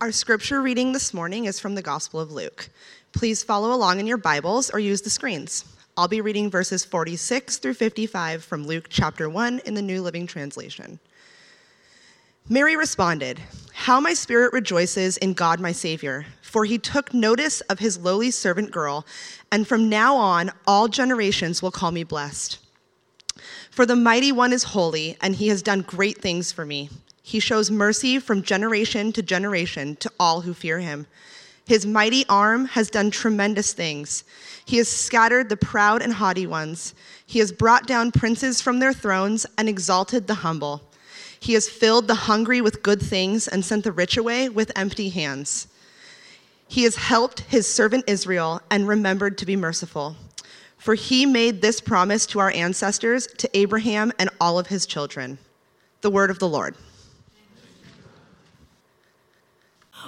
Our scripture reading this morning is from the Gospel of Luke. Please follow along in your Bibles or use the screens. I'll be reading verses 46 through 55 from Luke chapter 1 in the New Living Translation. Mary responded, "How my spirit rejoices in God my Savior, for he took notice of his lowly servant girl, and from now on all generations will call me blessed. For the Mighty One is holy, and he has done great things for me. He shows mercy from generation to all who fear him. His mighty arm has done tremendous things. He has scattered the proud and haughty ones. He has brought down princes from their thrones and exalted the humble. He has filled the hungry with good things and sent the rich away with empty hands. He has helped his servant Israel and remembered to be merciful. For he made this promise to our ancestors, to Abraham and all of his children." The word of the Lord.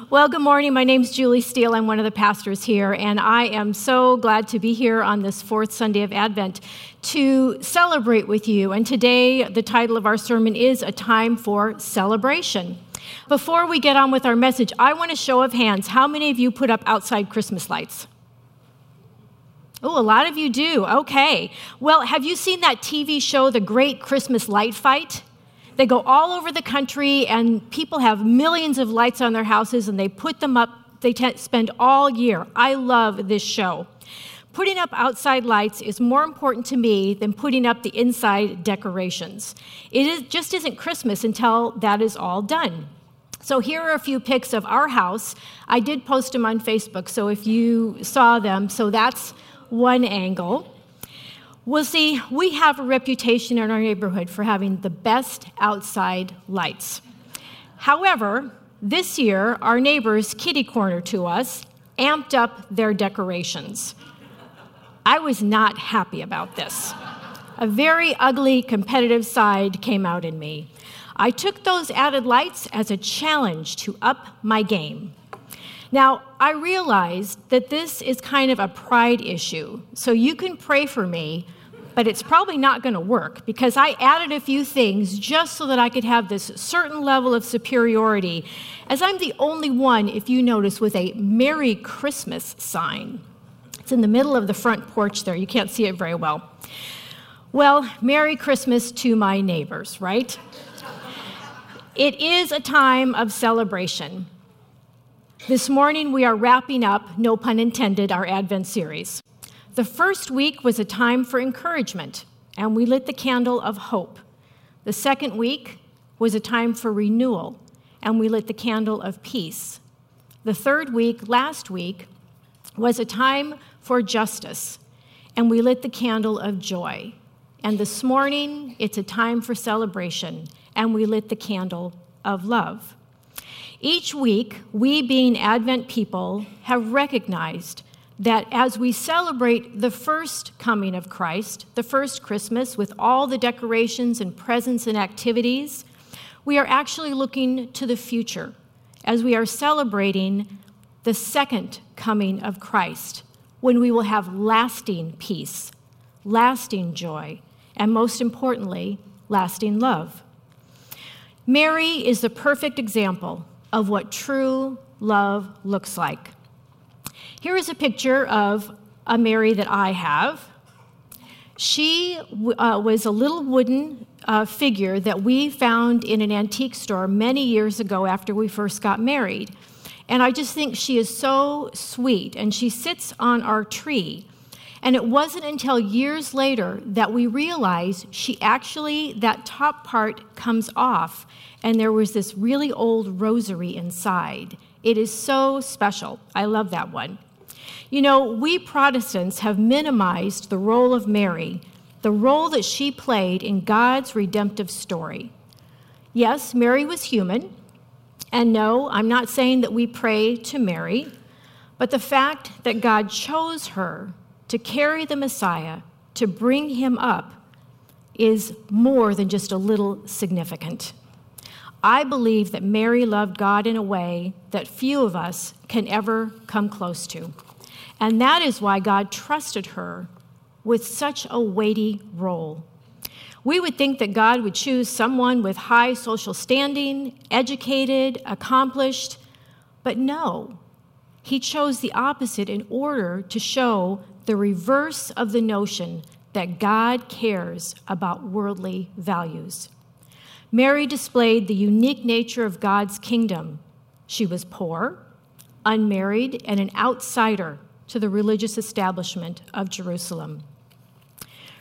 Well, good morning. My name's Julie Steele. I'm one of the pastors here, and I am so glad to be here on this fourth Sunday of Advent to celebrate with you. And today, the title of our sermon is A Time for Celebration. Before we get on with our message, I want a show of hands. How many of you put up outside Christmas lights? Oh, a lot of you do. Okay. Well, have you seen that TV show, The Great Christmas Light Fight? They go all over the country, and people have millions of lights on their houses, and they put them up. They spend all year. I love this show. Putting up outside lights is more important to me than putting up the inside decorations. Just isn't Christmas until that is all done. So here are a few pics of our house. I did post them on Facebook, so if you saw them, so that's one angle. Well, see, we have a reputation in our neighborhood for having the best outside lights. However, this year, our neighbors, kitty corner to us, amped up their decorations. I was not happy about this. A very ugly, competitive side came out in me. I took those added lights as a challenge to up my game. Now, I realized that this is kind of a pride issue, so you can pray for me, but it's probably not going to work because I added a few things just so that I could have this certain level of superiority, as I'm the only one, if you notice, with a Merry Christmas sign. It's in the middle of the front porch there. You can't see it very well. Well, Merry Christmas to my neighbors, right? It is a time of celebration. This morning, we are wrapping up, no pun intended, our Advent series. The first week was a time for encouragement, and we lit the candle of hope. The second week was a time for renewal, and we lit the candle of peace. The third week, last week, was a time for justice, and we lit the candle of joy. And this morning, it's a time for celebration, and we lit the candle of love. Each week, we being Advent people have recognized that as we celebrate the first coming of Christ, the first Christmas with all the decorations and presents and activities, we are actually looking to the future as we are celebrating the second coming of Christ, when we will have lasting peace, lasting joy, and most importantly, lasting love. Mary is the perfect example of what true love looks like. Here is a picture of a Mary that I have. She was a little wooden figure that we found in an antique store many years ago after we first got married. And I just think she is so sweet, and she sits on our tree. And it wasn't until years later that we realized that top part comes off, and there was this really old rosary inside. It is so special. I love that one. You know, we Protestants have minimized the role of Mary, the role that she played in God's redemptive story. Yes, Mary was human, and no, I'm not saying that we pray to Mary, but the fact that God chose her to carry the Messiah, to bring him up, is more than just a little significant. I believe that Mary loved God in a way that few of us can ever come close to. And that is why God trusted her with such a weighty role. We would think that God would choose someone with high social standing, educated, accomplished, But no, he chose the opposite in order to show the reverse of the notion that God cares about worldly values. Mary displayed the unique nature of God's kingdom. She was poor, unmarried, and an outsider to the religious establishment of Jerusalem.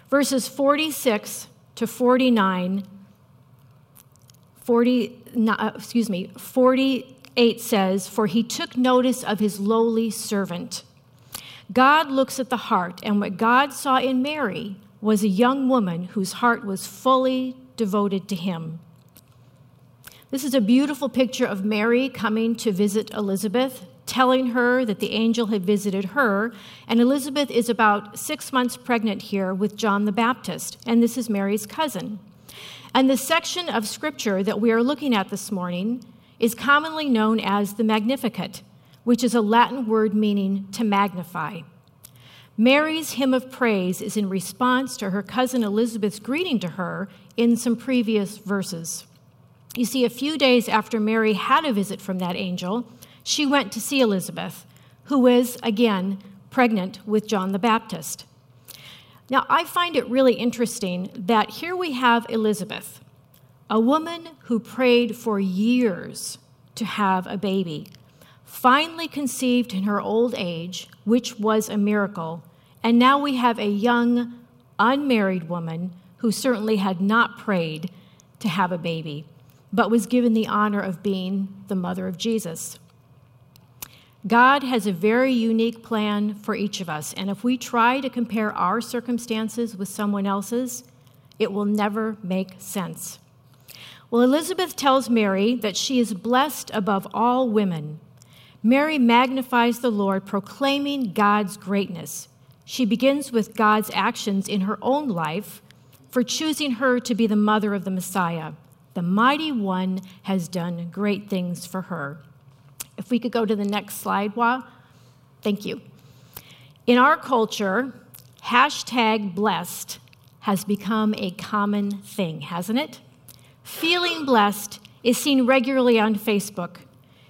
Verses 46 to 48 says, "For he took notice of his lowly servant." God looks at the heart, and what God saw in Mary was a young woman whose heart was fully devoted to him. This is a beautiful picture of Mary coming to visit Elizabeth, telling her that the angel had visited her, and Elizabeth is about 6 months pregnant here with John the Baptist, and this is Mary's cousin. And the section of scripture that we are looking at this morning is commonly known as the Magnificat, which is a Latin word meaning to magnify. Mary's hymn of praise is in response to her cousin Elizabeth's greeting to her in some previous verses. You see, a few days after Mary had a visit from that angel, she went to see Elizabeth, who was, again, pregnant with John the Baptist. Now, I find it really interesting that here we have Elizabeth, a woman who prayed for years to have a baby, finally conceived in her old age, which was a miracle, and now we have a young, unmarried woman who certainly had not prayed to have a baby, but was given the honor of being the mother of Jesus. God has a very unique plan for each of us, and if we try to compare our circumstances with someone else's, it will never make sense. Well, Elizabeth tells Mary that she is blessed above all women. Mary magnifies the Lord, proclaiming God's greatness. She begins with God's actions in her own life for choosing her to be the mother of the Messiah. The Mighty One has done great things for her. If we could go to the next slide, Wah. Thank you. In our culture, #blessed has become a common thing, hasn't it? Feeling blessed is seen regularly on Facebook.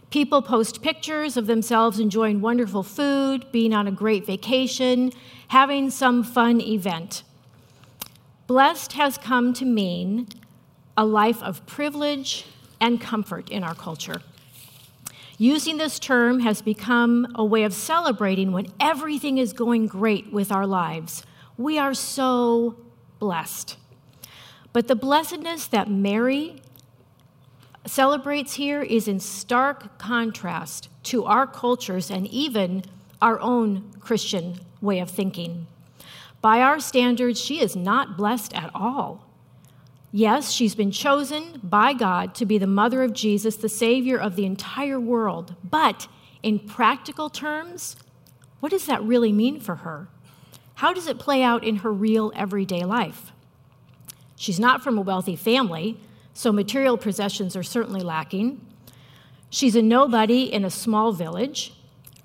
People post pictures of themselves enjoying wonderful food, being on a great vacation, having some fun event. Blessed has come to mean a life of privilege and comfort in our culture. Using this term has become a way of celebrating when everything is going great with our lives. We are so blessed. But the blessedness that Mary celebrates here is in stark contrast to our cultures and even our own Christian way of thinking. By our standards, she is not blessed at all. Yes, she's been chosen by God to be the mother of Jesus, the Savior of the entire world. But in practical terms, what does that really mean for her? How does it play out in her real everyday life? She's not from a wealthy family, so material possessions are certainly lacking. She's a nobody in a small village.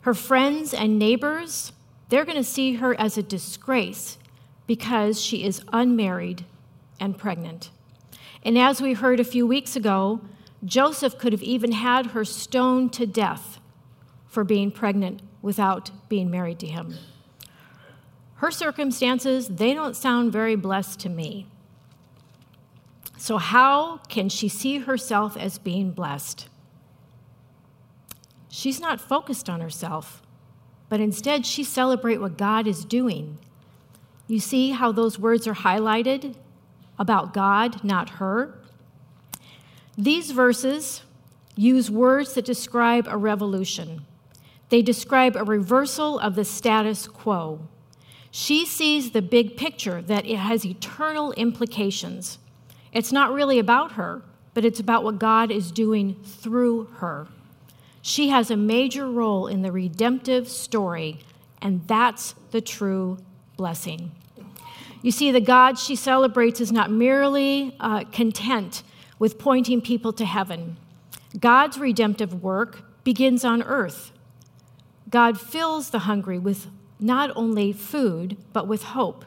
Her friends and neighbors, they're going to see her as a disgrace because she is unmarried and pregnant. And as we heard a few weeks ago, Joseph could have even had her stoned to death for being pregnant without being married to him. Her circumstances, they don't sound very blessed to me. So how can she see herself as being blessed? She's not focused on herself, but instead she celebrates what God is doing. You see how those words are highlighted? About God, not her. These verses use words that describe a revolution. They describe a reversal of the status quo. She sees the big picture, that it has eternal implications. It's not really about her, but it's about what God is doing through her. She has a major role in the redemptive story, and that's the true blessing. You see, the God she celebrates is not merely content with pointing people to heaven. God's redemptive work begins on earth. God fills the hungry with not only food, but with hope.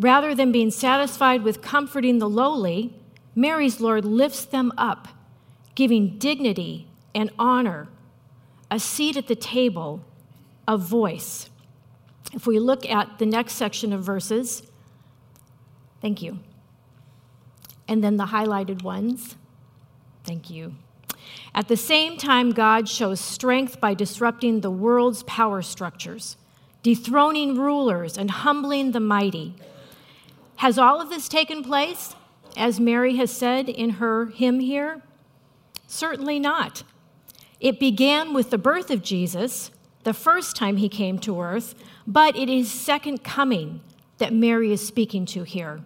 Rather than being satisfied with comforting the lowly, Mary's Lord lifts them up, giving dignity and honor a seat at the table, a voice. If we look at the next section of verses, thank you. And then the highlighted ones, thank you. At the same time, God shows strength by disrupting the world's power structures, dethroning rulers and humbling the mighty. Has all of this taken place, as Mary has said in her hymn here? Certainly not. It began with the birth of Jesus, the first time he came to earth, but it is his second coming that Mary is speaking to here.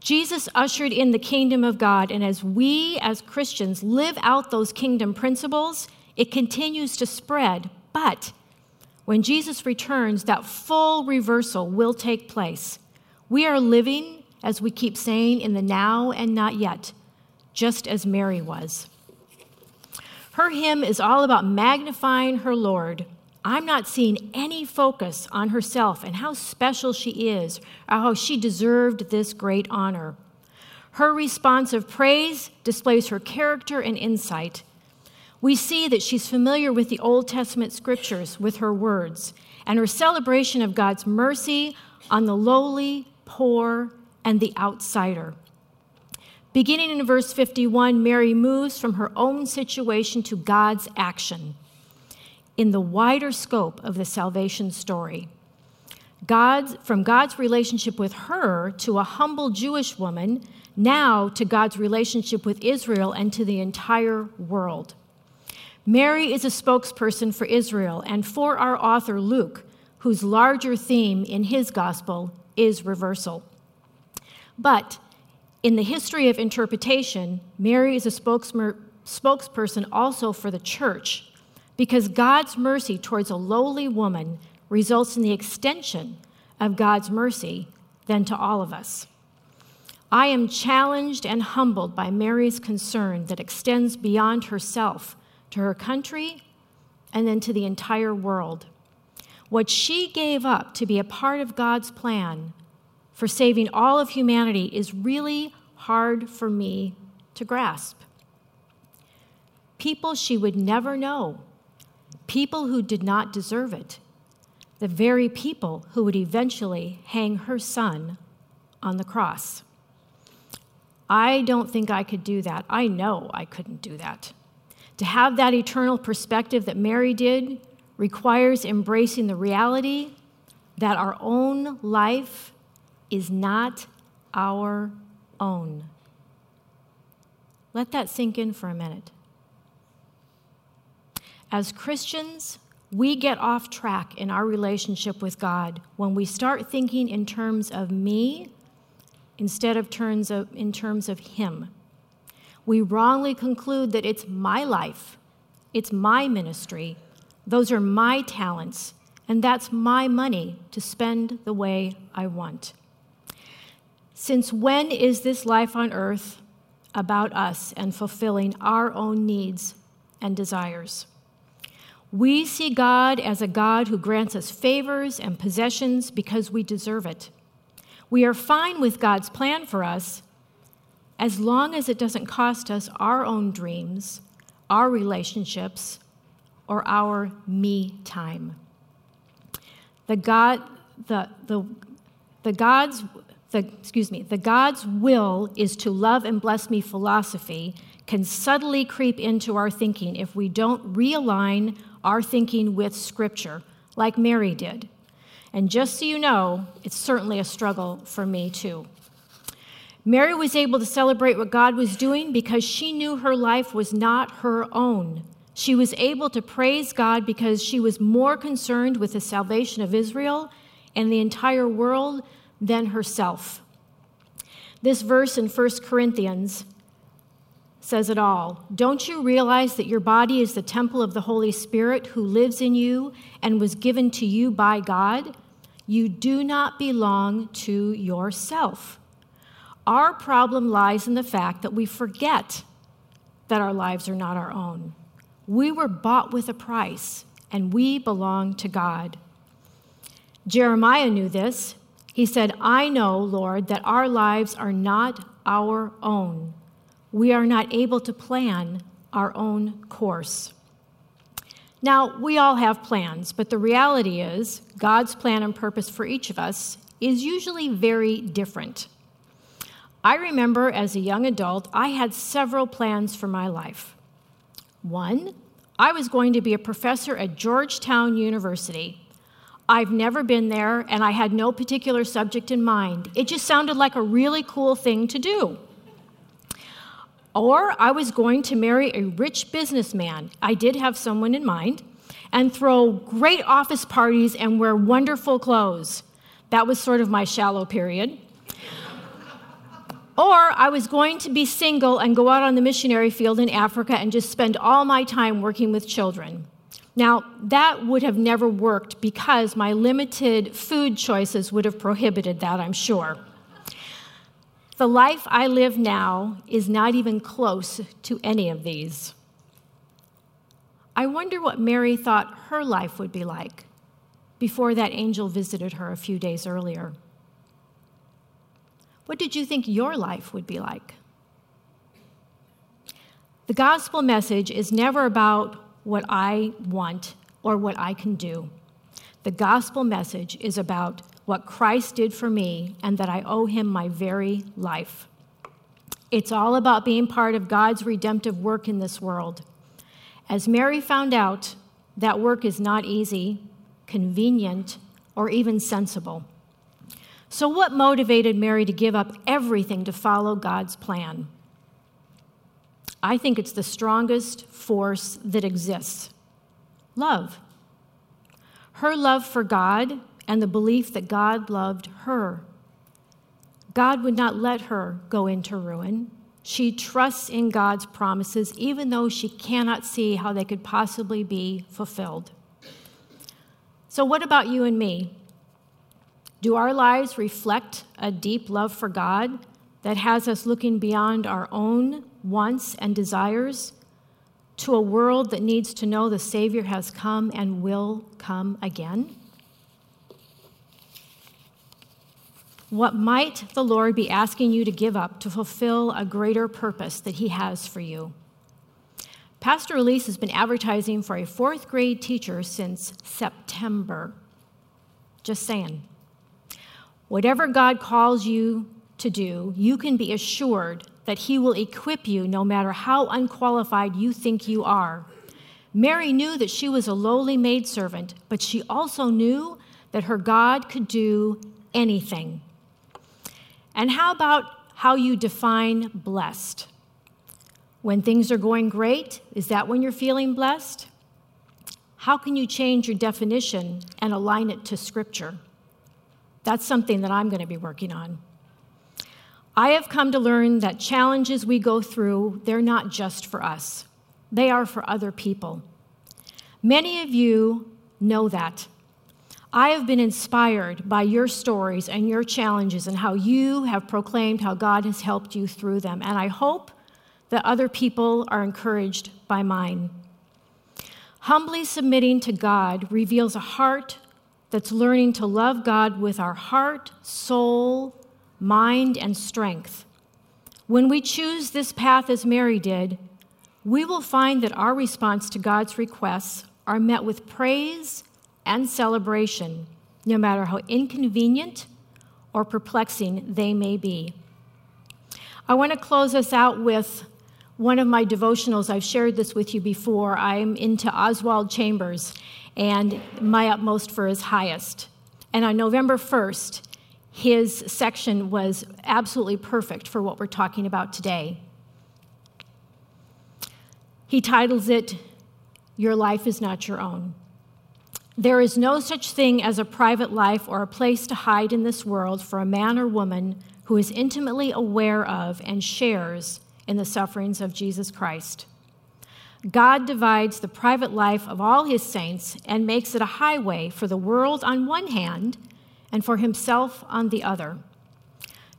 Jesus ushered in the kingdom of God, and as we as Christians live out those kingdom principles, it continues to spread. But when Jesus returns, that full reversal will take place. We are living, as we keep saying, in the now and not yet, just as Mary was. Her hymn is all about magnifying her Lord. I'm not seeing any focus on herself and how special she is, or how she deserved this great honor. Her response of praise displays her character and insight. We see that she's familiar with the Old Testament scriptures with her words, and her celebration of God's mercy on the lowly, poor, and the outsider. Beginning in verse 51, Mary moves from her own situation to God's action in the wider scope of the salvation story. From God's relationship with her to a humble Jewish woman, now to God's relationship with Israel and to the entire world. Mary is a spokesperson for Israel and for our author Luke, whose larger theme in his gospel is reversal. But in the history of interpretation, Mary is a spokesperson also for the church, because God's mercy towards a lowly woman results in the extension of God's mercy then to all of us. I am challenged and humbled by Mary's concern that extends beyond herself to her country and then to the entire world. What she gave up to be a part of God's plan for saving all of humanity is really hard for me to grasp. People she would never know, people who did not deserve it, the very people who would eventually hang her son on the cross. I don't think I could do that. I know I couldn't do that. To have that eternal perspective that Mary did requires embracing the reality that our own life is not our own. Let that sink in for a minute. As Christians, we get off track in our relationship with God when we start thinking in terms of me instead of in terms of Him. We wrongly conclude that it's my life, it's my ministry, those are my talents, and that's my money to spend the way I want. Since when is this life on earth about us and fulfilling our own needs and desires? We see God as a God who grants us favors and possessions because we deserve it. We are fine with God's plan for us as long as it doesn't cost us our own dreams, our relationships, or our me time. The God's will is to love and bless me philosophy can subtly creep into our thinking if we don't realign our thinking with Scripture, like Mary did. And just so you know, it's certainly a struggle for me too. Mary was able to celebrate what God was doing because she knew her life was not her own. She was able to praise God because she was more concerned with the salvation of Israel and the entire world than herself. This verse in First Corinthians says it all. Don't you realize that your body is the temple of the Holy Spirit who lives in you and was given to you by God? You do not belong to yourself. Our problem lies in the fact that we forget that our lives are not our own. We were bought with a price, and we belong to God. Jeremiah knew this. He said, I know, Lord, that our lives are not our own. We are not able to plan our own course. Now, we all have plans, but the reality is God's plan and purpose for each of us is usually very different. I remember as a young adult, I had several plans for my life. One, I was going to be a professor at Georgetown University. I've never been there, and I had no particular subject in mind. It just sounded like a really cool thing to do. Or I was going to marry a rich businessman. I did have someone in mind, and throw great office parties and wear wonderful clothes. That was sort of my shallow period. Or I was going to be single and go out on the missionary field in Africa and just spend all my time working with children. Now, that would have never worked because my limited food choices would have prohibited that, I'm sure. The life I live now is not even close to any of these. I wonder what Mary thought her life would be like before that angel visited her a few days earlier. What did you think your life would be like? The gospel message is never about what I want or what I can do. The gospel message is about what Christ did for me and that I owe him my very life. It's all about being part of God's redemptive work in this world. As Mary found out, that work is not easy, convenient, or even sensible. So what motivated Mary to give up everything to follow God's plan? I think it's the strongest force that exists: love. Her love for God and the belief that God loved her. God would not let her go into ruin. She trusts in God's promises, even though she cannot see how they could possibly be fulfilled. So what about you and me? Do our lives reflect a deep love for God that has us looking beyond our own wants and desires to a world that needs to know the Savior has come and will come again? What might the Lord be asking you to give up to fulfill a greater purpose that he has for you? Pastor Elise has been advertising for a 4th grade teacher since September. Just saying. Whatever God calls you to do, you can be assured that he will equip you no matter how unqualified you think you are. Mary knew that she was a lowly maidservant, but she also knew that her God could do anything. And how about how you define blessed? When things are going great, is that when you're feeling blessed? How can you change your definition and align it to Scripture? That's something that I'm going to be working on. I have come to learn that challenges we go through, they're not just for us. They are for other people. Many of you know that. I have been inspired by your stories and your challenges and how you have proclaimed how God has helped you through them. And I hope that other people are encouraged by mine. Humbly submitting to God reveals a heart that's learning to love God with our heart, soul, mind, and strength. When we choose this path as Mary did, we will find that our response to God's requests are met with praise and celebration, no matter how inconvenient or perplexing they may be. I want to close us out with one of my devotionals. I've shared this with you before. I'm into Oswald Chambers and My Utmost for His Highest. And on November 1st, his section was absolutely perfect for what we're talking about today. He titles it, "Your Life is Not Your Own." There is no such thing as a private life or a place to hide in this world for a man or woman who is intimately aware of and shares in the sufferings of Jesus Christ. God divides the private life of all his saints and makes it a highway for the world on one hand and for himself on the other.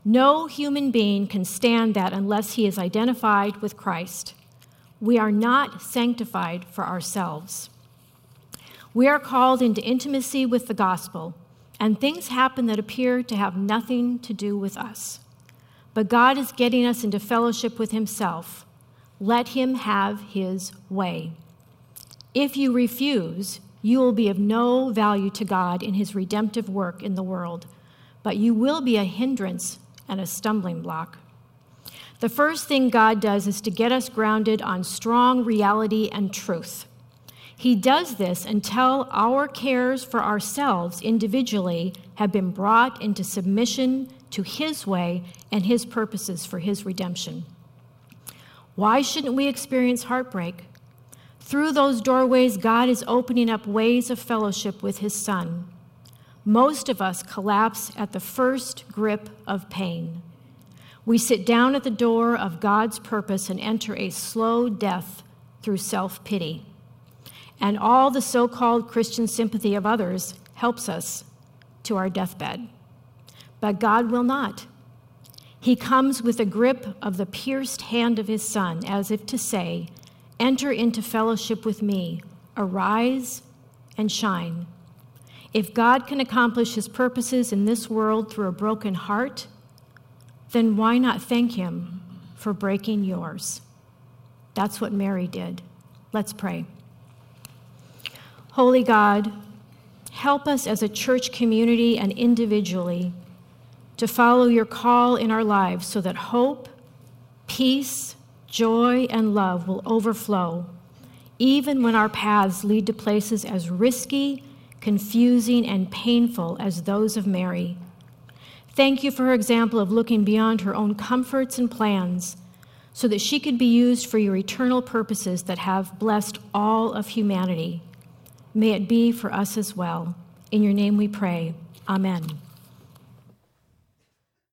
No human being can stand that unless he is identified with Christ. We are not sanctified for ourselves. We are called into intimacy with the gospel, and things happen that appear to have nothing to do with us. But God is getting us into fellowship with himself. Let him have his way. If you refuse, you will be of no value to God in his redemptive work in the world, but you will be a hindrance and a stumbling block. The first thing God does is to get us grounded on strong reality and truth. He does this until our cares for ourselves individually have been brought into submission to his way and his purposes for his redemption. Why shouldn't we experience heartbreak? Through those doorways, God is opening up ways of fellowship with his Son. Most of us collapse at the first grip of pain. We sit down at the door of God's purpose and enter a slow death through self-pity. And all the so-called Christian sympathy of others helps us to our deathbed. But God will not. He comes with a grip of the pierced hand of his Son, as if to say, "Enter into fellowship with me. Arise and shine." If God can accomplish his purposes in this world through a broken heart, then why not thank him for breaking yours? That's what Mary did. Let's pray. Holy God, help us as a church community and individually to follow your call in our lives so that hope, peace, joy, and love will overflow, even when our paths lead to places as risky, confusing, and painful as those of Mary. Thank you for her example of looking beyond her own comforts and plans so that she could be used for your eternal purposes that have blessed all of humanity. May it be for us as well. In your name we pray. Amen.